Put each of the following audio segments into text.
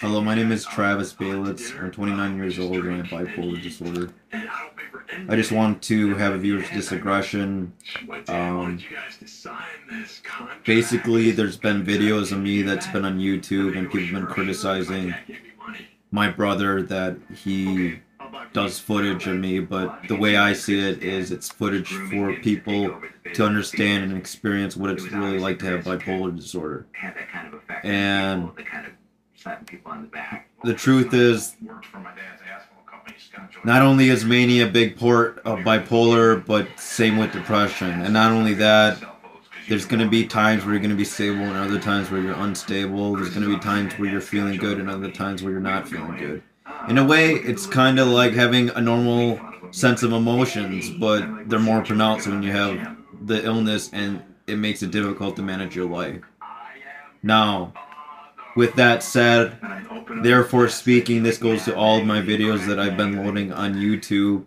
Hello, my name is Travis Balitz. I'm 29 years old and I have bipolar disorder. I just want to have a viewer's disaggression. Basically, there's been videos of me that's been on YouTube and people have been criticizing my brother that he does footage of me, but the way I see it is it's footage for people to understand and experience what it's really like to have bipolar disorder. And the truth is, not only is mania a big part of bipolar, but same with depression. And not only that, there's going to be times where you're going to be stable and other times where you're unstable. There's going to be times where you're feeling good and other times where you're not feeling good. In a way, it's kind of like having a normal sense of emotions, but they're more pronounced when you have the illness and it makes it difficult to manage your life. Now, with that said, therefore speaking, this goes to all of my videos that I've been loading on YouTube.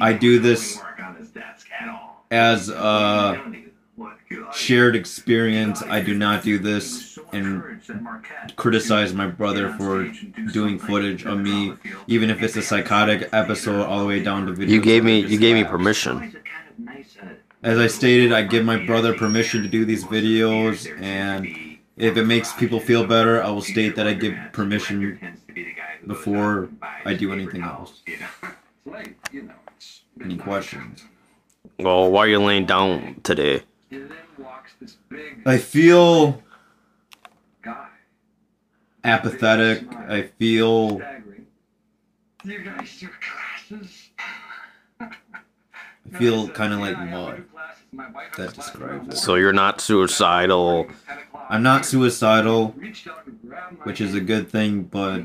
I do this as a shared experience. I do not do this and criticize my brother for doing footage of me, even if it's a psychotic episode all the way down to video. You gave me permission. As I stated, I give my brother permission to do these videos, and if it makes people feel better, I will state that I give permission before I do anything else. Any questions? Well, why are you laying down today? I feel apathetic. I feel... I feel kind of like mud. That describes it. So you're not suicidal. I'm not suicidal, which is a good thing, but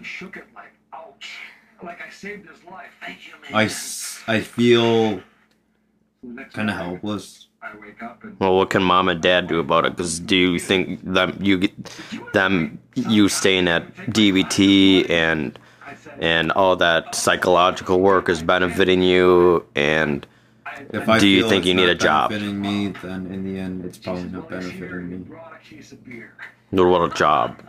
I feel kind of helpless. Well, what can mom and dad do about it? Because do you think that you staying at DBT and all that psychological work is benefiting you? And if I do you think you need a job? Benefiting me, then in the end, it's probably not benefiting me. No, what a job!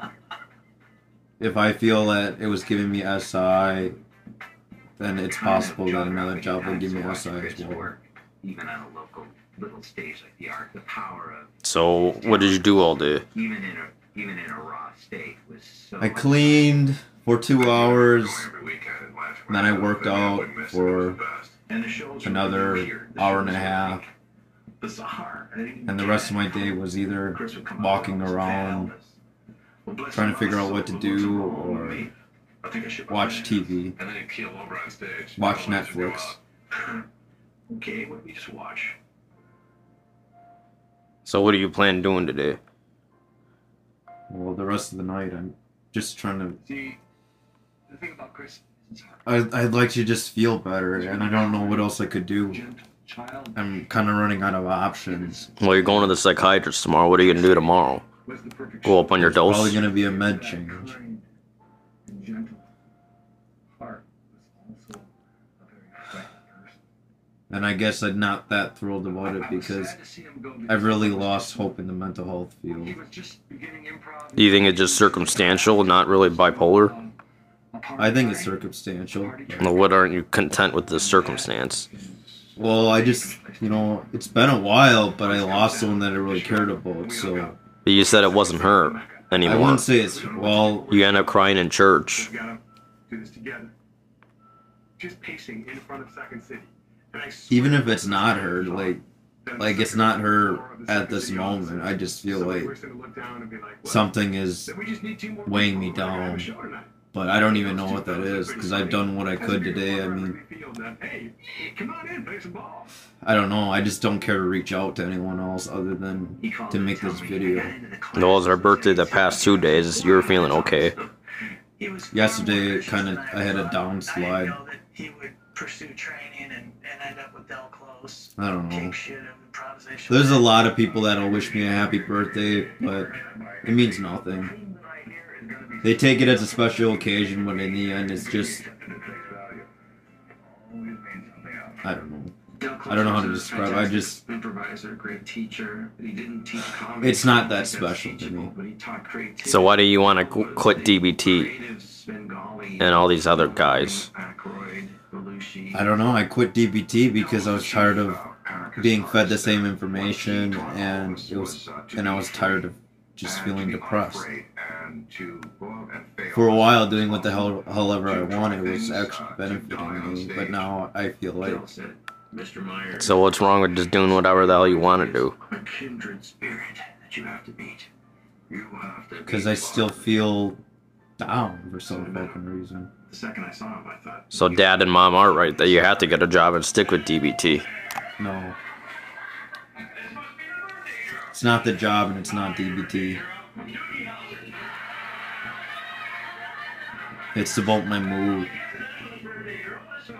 If I feel that it was giving me SI, then it's possible that another job will give me SI as well. Even on a local little stage like the art, the power of. So, what did you do all day? Even in a raw state was. So I cleaned for 2 hours, and then I worked out for another hour and a half, and the rest of my day was either walking around, trying to figure out what to do, or watch TV, watch Netflix. Okay, what we just watch. So what do you plan doing today? Well, the rest of the night, I'm just trying to... See, the thing about Chris... I'd like to just feel better, and I don't know what else I could do. I'm kind of running out of options. Well, you're going to the psychiatrist tomorrow. What are you going to do tomorrow? Go up on your dose? It's probably going to be a med change. And I guess I'm not that thrilled about it because I've really lost hope in the mental health field. Do you think it's just circumstantial, not really bipolar? I think it's circumstantial. Well, what aren't you content with the circumstance? Well, I just, you know, it's been a while, but I lost someone that I really cared about, so... But you said it wasn't her anymore. I wouldn't say it's, well... You end up crying in church. Even if it's not her, like it's not her at this moment, I just feel like something is weighing me down. But I don't even know what that is, because I've done what I could today. I mean, I don't know. I just don't care to reach out to anyone else other than to make this video. It was our birthday the past 2 days. You were feeling okay. Yesterday, kind of, I had a downslide. I don't know. There's a lot of people that'll wish me a happy birthday, but it means nothing. They take it as a special occasion, but in the end, it's just... I don't know. I don't know how to describe it. I just... improviser, great teacher. He didn't teach comedy. It's not that special to me. But he taught creativity. So why do you want to quit DBT and all these other guys? I don't know. I quit DBT because I was tired of being fed the same information, and I was tired of just feeling depressed. For a while, doing what the hell, however I wanted was actually benefiting me, but now I feel like... So what's wrong with just doing whatever the hell you want to do? Because I still feel down for some fucking reason. So Dad and Mom aren't right that you have to get a job and stick with DBT. No. It's not the job and it's not DBT. It's about my mood.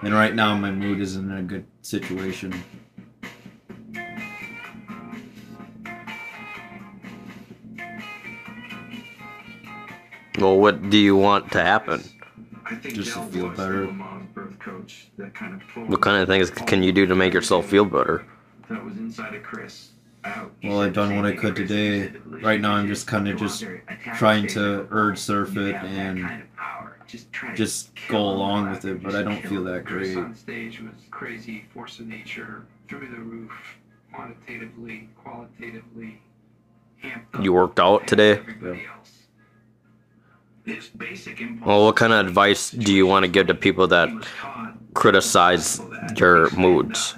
And right now my mood isn't in a good situation. Well, what do you want to happen? Just to feel better. What kind of things can you do to make yourself feel better? Well, I've done what I could today. Right now I'm just kind of just trying to urge surf it and just go along with it, but I don't feel that great. On stage was crazy, force of nature, through the roof, quantitatively, qualitatively. You worked out today? Yeah. Well, what kind of advice do you want to give to people that criticize your moods?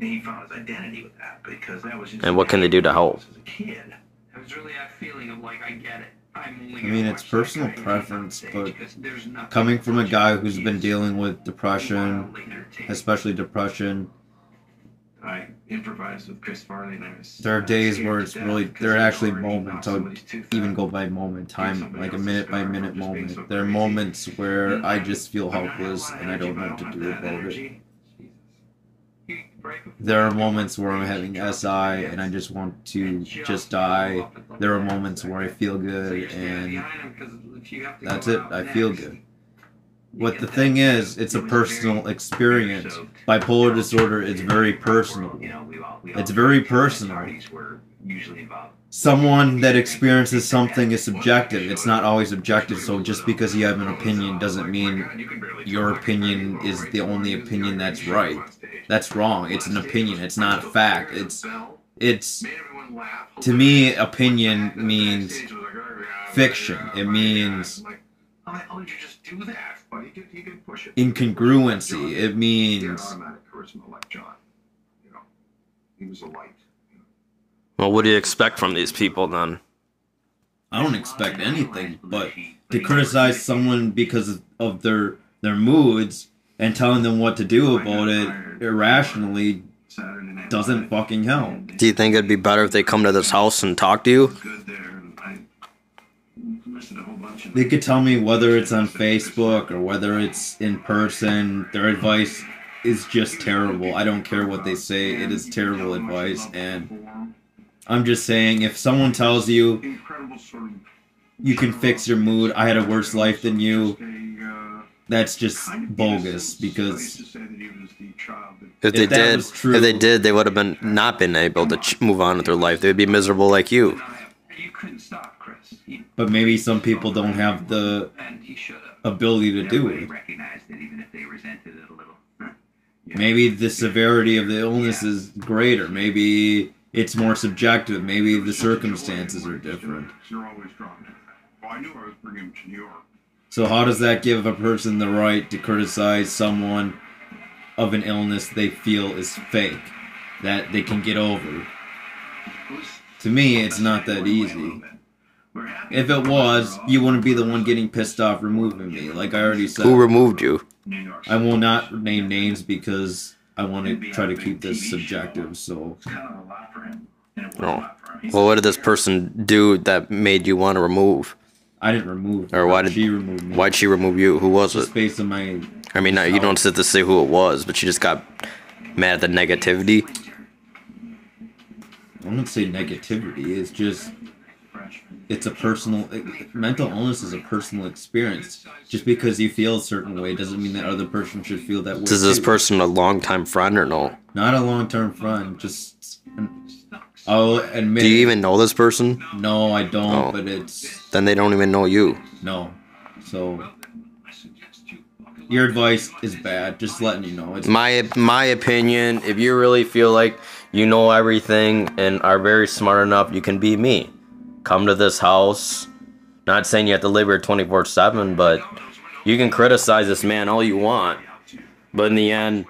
And he found his identity with that, because that was just... And what can they do to help? I mean, it's personal preference, but coming from a guy who's been dealing with depression, especially depression, I improvised with Chris Farley, and I was... There are days where it's really... There are actually moments, I'll even go by moment, time, like a minute-by-minute moment. There are moments where I just feel helpless, and I don't know what to do about it. There are moments where I'm having SI and I just want to just die. There are moments where I feel good and that's it. I feel good. What the thing is, it's a personal experience. Bipolar disorder is very personal. It's very personal. Someone that experiences something is subjective. It's not always objective, so just because you have an opinion doesn't mean your opinion is the only opinion that's right. That's wrong. It's an opinion. It's not a fact. It's to me, opinion means fiction. It means incongruency. It means... Well, what do you expect from these people then? I don't expect anything, but to criticize someone because of their moods and telling them what to do about it irrationally doesn't fucking help. Do you think it'd be better if they come to this house and talk to you? They could tell me whether it's on Facebook or whether it's in person. Their advice is just terrible. I don't care what they say. It is terrible advice. And I'm just saying, if someone tells you you can fix your mood, I had a worse life than you, that's just bogus, because if they did, they would have been not been able to move on with their life. They'd be miserable like you. But maybe some people don't have the ability to do it. Maybe the severity of the illness is greater. Maybe it's more subjective. Maybe the circumstances are different. So how does that give a person the right to criticize someone of an illness they feel is fake, that they can get over? To me, it's not that easy. If it was, you wouldn't be the one getting pissed off removing me, like I already said. Who removed you? I will not name names because I want to try to keep this subjective, so... Oh. Well, what did this person do that made you want to remove? I didn't remove her. Or why did she remove me? Why'd she remove you? Who was it? Just based on my... I mean, you don't sit to say who it was, but she just got mad at the negativity. I wouldn't say negativity. It's just... it's a personal, mental illness is a personal experience. Just because you feel a certain way doesn't mean that other person should feel that way. Is this person a long-time friend or no? Not a long-term friend, just, I'll admit. Do you even know this person? No, I don't, but it's. Then they don't even know you. No, so. Your advice is bad, just letting you know. It's my opinion, if you really feel like you know everything and are very smart enough, you can be me. Come to this house. Not saying you have to live here 24/7, but you can criticize this man all you want. But in the end,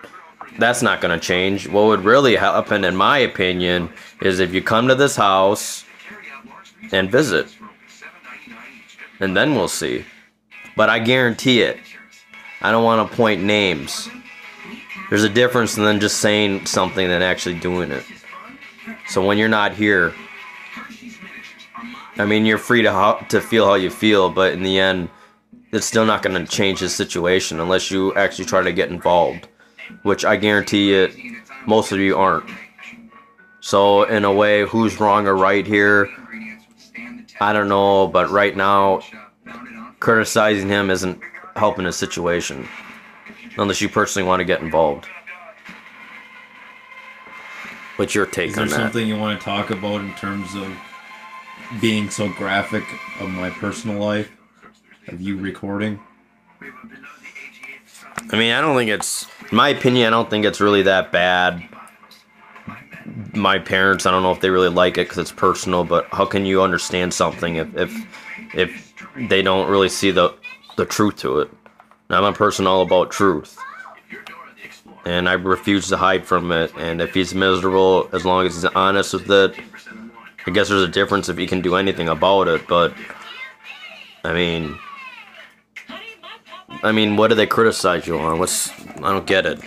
that's not going to change. What would really happen, in my opinion, is if you come to this house and visit. And then we'll see. But I guarantee it. I don't want to point names. There's a difference in than just saying something than actually doing it. So when you're not here, I mean, you're free to feel how you feel, but in the end, it's still not going to change the situation unless you actually try to get involved, which I guarantee it, most of you aren't. So in a way, who's wrong or right here? I don't know, but right now, criticizing him isn't helping a situation unless you personally want to get involved. What's your take on that? Is there something you want to talk about in terms of being so graphic of my personal life, of you recording? I mean, I don't think it's, in my opinion, I don't think it's really that bad. My parents, I don't know if they really like it because it's personal, but how can you understand something if they don't really see the truth to it? I'm a person all about truth, and I refuse to hide from it. And if he's miserable, as long as he's honest with it, I guess there's a difference if he can do anything about it. But I mean, what do they criticize you on? I don't get it.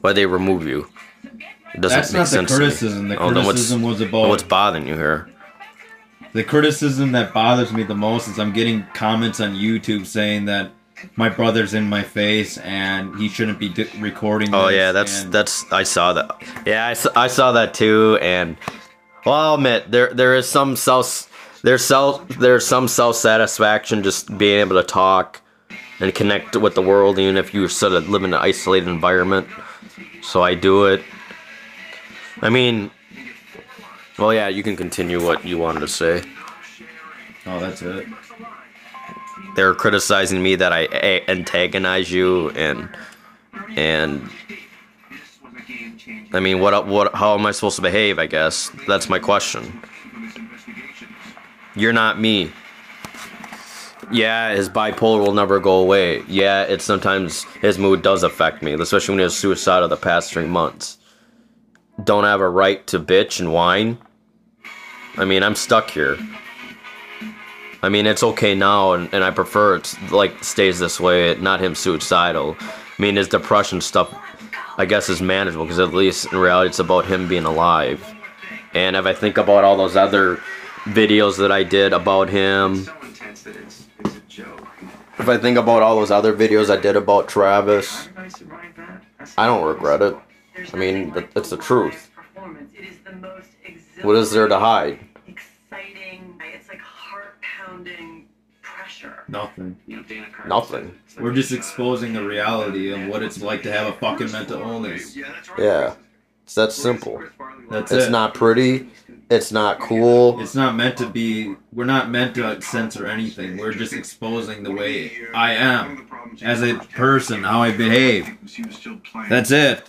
Why they remove you? It doesn't That's make not sense. The criticism. The criticism was about what's bothering you here. The criticism that bothers me the most is I'm getting comments on YouTube saying that my brother's in my face and he shouldn't be recording. Oh yeah, that's I saw that. Yeah, I saw that too. And well, I'll admit there's some self satisfaction just being able to talk and connect with the world, even if you sort of live in an isolated environment. So I do it. I mean. Well, yeah, you can continue what you wanted to say. Oh, that's it. They're criticizing me that I antagonize you, and I mean, what? How am I supposed to behave? I guess that's my question. You're not me. Yeah, his bipolar will never go away. Yeah, it's sometimes his mood does affect me, especially when he was suicidal the past 3 months. Don't have a right to bitch and whine. I mean, I'm stuck here. I mean, it's okay now, and I prefer it like stays this way, not him suicidal. I mean, his depression stuff, I guess, is manageable, because at least in reality, it's about him being alive. And if I think about all those other videos that I did about him, if I think about all those other videos I did about Travis, I don't regret it. I mean, that's the truth. What is there to hide? Exciting. It's like heart-pounding pressure. Nothing. Nothing. We're just exposing the reality of what it's like to have a fucking mental illness. Yeah. It's that simple. That's it. It's not pretty. It's not cool. It's not meant to be. We're not meant to censor anything. We're just exposing the way I am as a person, how I behave. That's it.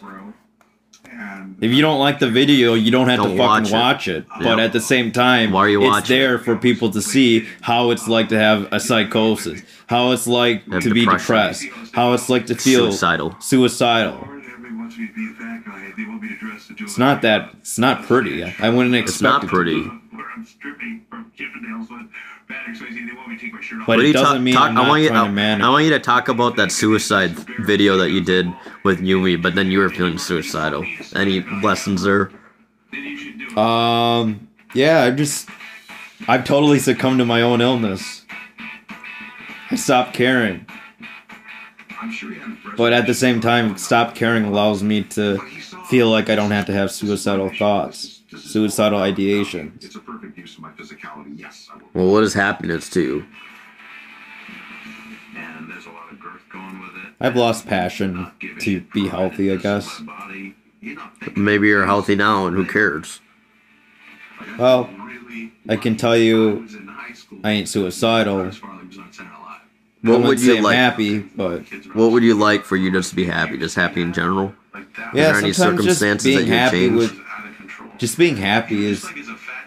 If you don't like the video, you don't have to fucking watch it. But at the same time, it's there for people to see how it's like to have a psychosis, how it's like to be depressed, how it's like to feel suicidal. It's not that. It's not pretty. I wouldn't expect. It's not pretty. But it doesn't mean I'm not trying to manage. I want you to talk about that suicide video that you did with Yumi, but then you were feeling suicidal. Any lessons there? Yeah, I've totally succumbed to my own illness. I stopped caring. But at the same time, stop caring allows me to feel like I don't have to have suicidal thoughts. suicidal ideation. It's a perfect use of my physicality. Yes, I will. Well, what is happiness to you? And there's a lot of girth going with it. I've lost passion to be healthy, I guess. Maybe you're healthy now, and who cares? Well, I can tell you I ain't suicidal. What would you like? I'm happy, but what would you like for you just to be happy? Just happy in general? Yeah, sometimes any circumstances just being that you happy change? Just being happy is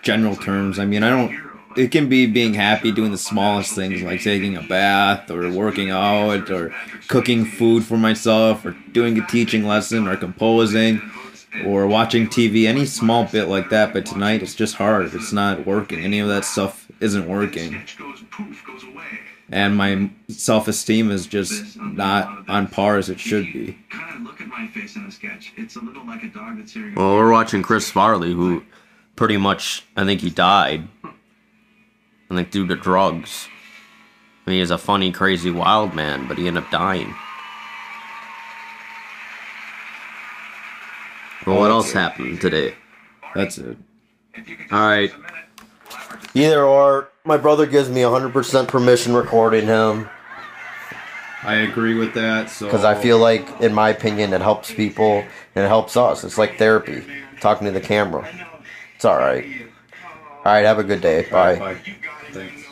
general terms. I mean, I don't. It can be being happy doing the smallest things, like taking a bath or working out or cooking food for myself or doing a teaching lesson or composing or watching TV, any small bit like that. But tonight it's just hard. It's not working. Any of that stuff isn't working. And my self-esteem is just not on par as it should be. Well, we're watching Chris Farley, who pretty much, I think he died. I think due to drugs. I mean, he's a funny, crazy, wild man, but he ended up dying. Well, what else happened today? That's it. Alright. Either or, my brother gives me 100% permission recording him. I agree with that. So because I feel like, in my opinion, it helps people and it helps us. It's like therapy, talking to the camera. It's alright. Alright, have a good day. Bye. Bye. Thanks.